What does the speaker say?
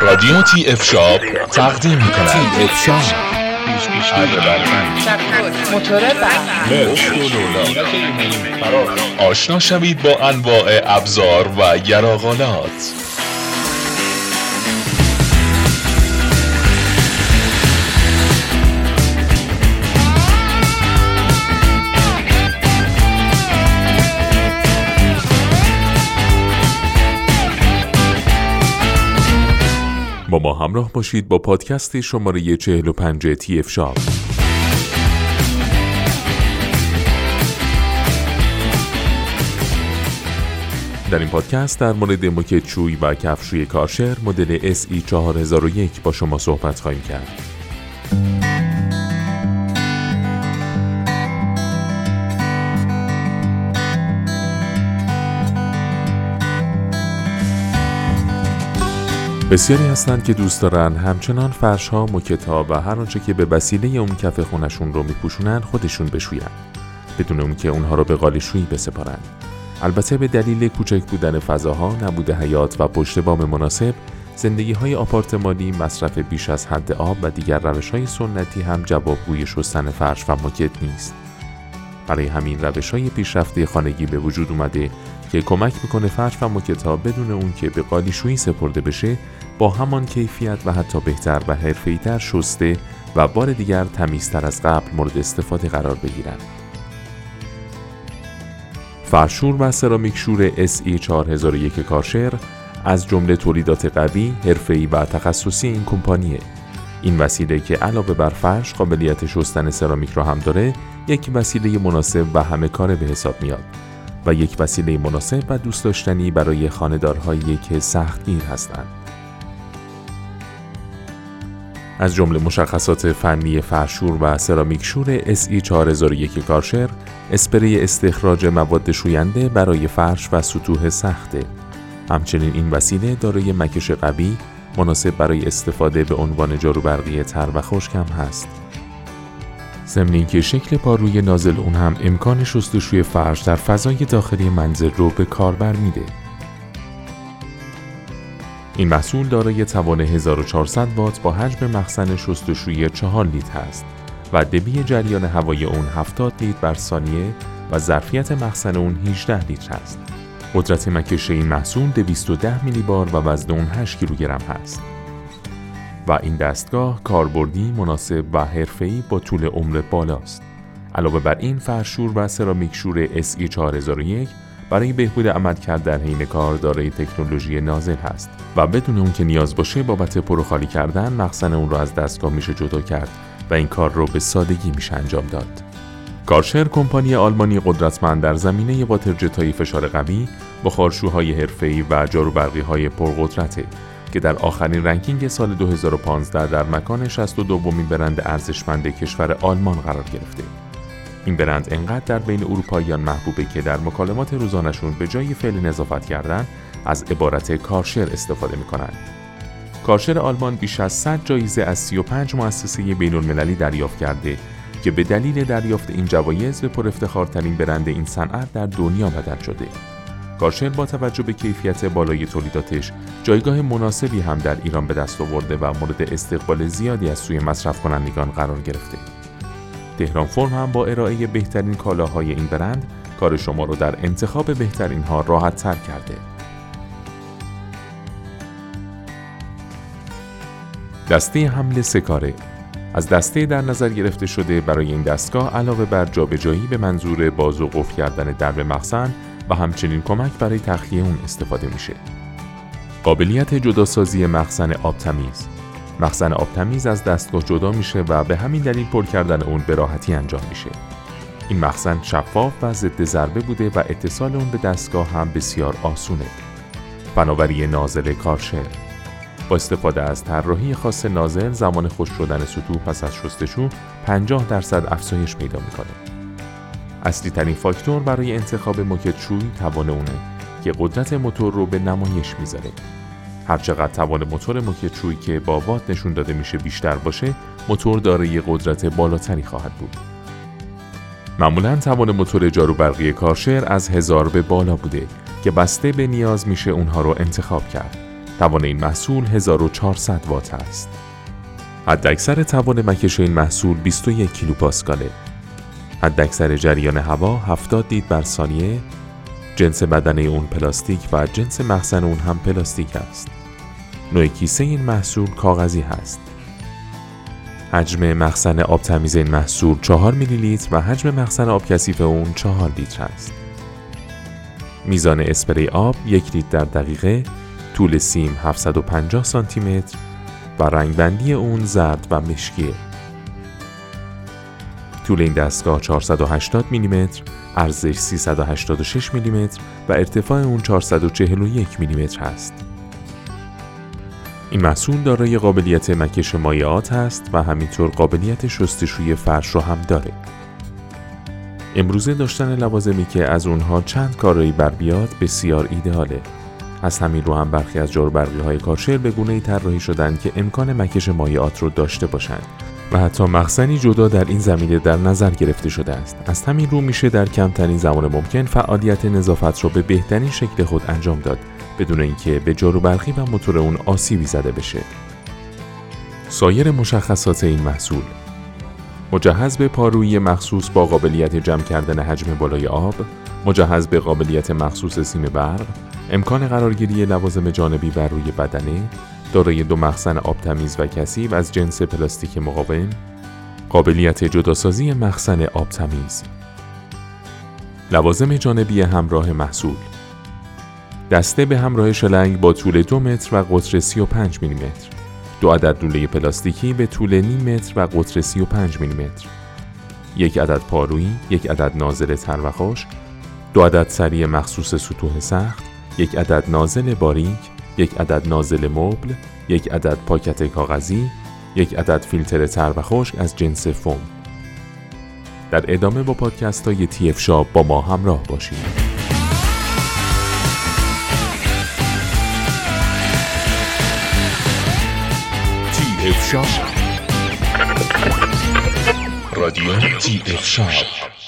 رادیو تی اف شاپ تقدیم می‌کند. تی اف شاپ آشنا شوید با انواع ابزار و یراق‌آلات. با ما همراه باشید با پادکست شماره 45 TF Shop. در این پادکست در مورد موکت شوی و کف شوی کارشر مدل SI 4001 با شما صحبت خواهیم کرد. بسیاری هستند که دوست دارن همچنان فرش‌ها، موکت‌ها و هر آنچه که به وسیله اون کف خونشون رو می‌پوشونن خودشون بشویند، بدون اون که اونها رو به قالی‌شویی بسپارن. البته به دلیل کوچک بودن فضاها، نبود حیات و پشت بام مناسب، زندگی‌های آپارتمانی، مصرف بیش از حد آب و دیگر روش‌های سنتی هم جوابگوی شستن فرش و موکت نیست. برای همین روش‌های پیشرفته خانگی به وجود اومده که کمک میکنه فرش و موکت‌ها بدون اون که به قالی‌شویی سپرده بشه با همان کیفیت و حتی بهتر و حرفه‌ای‌تر شسته و بار دیگر تمیزتر از قبل مورد استفاده قرار بگیرن. فرشور و سرامیک شور SI 4001 کارشر از جمله تولیدات قوی، حرفه‌ای و تخصصی این کمپانیه. این وسیله که علاوه بر فرش قابلیت شستن سرامیک را هم داره، یک وسیله مناسب و همه کاره به حساب میاد و یک وسیله مناسب و دوست داشتنی برای خانه‌دارهایی که سختگیر هستند. از جمله مشخصات فنی فرشور و سرامیک شور SI 4001 کارشر، اسپری استخراج مواد شوینده برای فرش و سطوح سخته. همچنین این وسیله دارای مکش قوی مناسب برای استفاده به عنوان جاروبرقی تر و خشکم هست. ضمن اینکه شکل پاروی نازل اون هم امکان شستشوی فرش در فضای داخلی منزل رو به کاربر میده. این محصول دارای توان 1400 وات با حجم مخزن شستشوی 4 لیتر است و دبی جریان هوای اون 70 لیتر بر ثانیه و ظرفیت مخزن اون 18 لیتر است. قدرت مکش این محصول 210 میلی بار و وزن اون 8 کیلوگرم هست. و این دستگاه کاربردی، مناسب و حرفه‌ای با طول عمر بالاست. علاوه بر این، فرشور و سرامیک شور SI 4001 برای بهبود عملکرد در حین کار دارای تکنولوژی نازل هست و بدون اون که نیاز باشه بابت پروخالی کردن مخزن اون را از دستگاه میشه جدا کرد و این کار رو به سادگی میشه انجام داد. کارشر کمپانی آلمانی قدرتمند در زمینه واترجت‌های فشار قوی، بخارشوهای حرفه‌ای و جاروبرقی‌های پرقدرته که در آخرین رنکینگ سال 2015 در مکان 62مین برند ارزشمند کشور آلمان قرار گرفته. این برند انقدر در بین اروپاییان محبوبه که در مکالمات روزانه‌شون به جای فعل نظافت کردن از عبارت کارشر استفاده می‌کنند. کارشر آلمان بیش از 100 جایزه از 35 مؤسسه بین‌المللی دریافت کرده که به دلیل دریافت این جوایز به پرافتخارترین برند این صنعت در دنیا بدل شده. کارشر با توجه به کیفیت بالای تولیداتش جایگاه مناسبی هم در ایران به دست آورده و مورد استقبال زیادی از سوی مصرف کنندگان قرار گرفته. تهران فرم هم با ارائه بهترین کالاهای این برند کار شما رو در انتخاب بهترین ها راحت تر کرده. دسته حمل سه‌کاره از دسته در نظر گرفته شده برای این دستگاه علاوه بر جابجایی به منظور باز و قفل کردن درب مخزن و همچنین کمک برای تخلیه اون استفاده میشه. قابلیت جداسازی مخزن آبتمیز. مخزن آبتمیز از دستگاه جدا میشه و به همین دلیل پر کردن اون به راحتی انجام میشه. این مخزن شفاف و ضد ضربه بوده و اتصال اون به دستگاه هم بسیار آسونه. فناوری نازل کارشر با استفاده از طراحی خاص نازل زمان خشک شدن سطوح پس از شستشو 50% افزایش پیدا میکنه. اصلی ترین فاکتور برای انتخاب موکت شوی توان اونه که قدرت موتور رو به نمایش میذاره. هرچقدر توان موتور موکت شوی که با وات نشون داده میشه بیشتر باشه، موتور دارای قدرت بالاتری خواهد بود. معمولاً توان موتور جاروبرقی کارشر از 1000 به بالا بوده که بسته به نیاز میشه اونها رو انتخاب کرد. توان این محصول 1400 وات است. حداکثر توان مکش این محصول 21 کیلوپاسکاله. حداکثر جریان هوا 70 دیت بر ثانیه. جنس بدنه اون پلاستیک و جنس مخزن اون هم پلاستیک است. نوع کیسه این محصول کاغذی هست. حجم مخزن آب تمیز این محصول 4 میلی لیتر و حجم مخزن آب کثیف اون 4 لیتر است. میزان اسپری آب 1 لیتر در دقیقه، طول سیم 750 سانتی متر و رنگبندی اون زرد و مشکیه. طول این دستگاه 480 میلی متر، عرضش 386 میلی متر و ارتفاع اون 441 میلی متر است. این محصول دارای قابلیت مکش مایعات است و همینطور قابلیت شستشوی فرش رو هم داره. امروزه داشتن لوازمی که از اونها چند کارایی بر بیاد بسیار ایده‌آله. از همین رو هم برخی از جاروبرقی‌های کارشر به گونه‌ای طراحی شدن که امکان مکش مایعات رو داشته باشند و حتی مخزنی جدا در این زمینه در نظر گرفته شده است. از همین رو میشه در کمترین زمان ممکن فعالیت نظافت رو به بهترین شکل خود انجام داد، بدون اینکه به جاروبرقی و موتور اون آسیبی زده بشه. سایر مشخصات این محصول: مجهز به پارویی مخصوص با قابلیت جمع کردن حجم بالای آب، مجهز به قابلیت مخصوص سیم برق، امکان قرارگیری لوازم جانبی بر روی بدنه، دارای 2 مخزن آب تمیز و کثیف از جنس پلاستیک مقاوم، قابلیت جداسازی مخزن آب تمیز. لوازم جانبی همراه محصول: دسته به همراه شلنگ با طول 2 متر و قطر 35 میلی متر، 2 عدد لوله پلاستیکی به طول نیم متر و قطر 35 میلی متر، 1 عدد پارویی، 1 عدد نازل تر و خشک، 2 عدد سری مخصوص سطوح سخت، 1 عدد نازل باریک، 1 عدد نازل مبل، 1 عدد پاکت کاغذی، 1 عدد فیلتر تر و خشک از جنس فوم. در ادامه با پادکست های TF Shop با ما همراه باشید. TF Shop رادیو TF Shop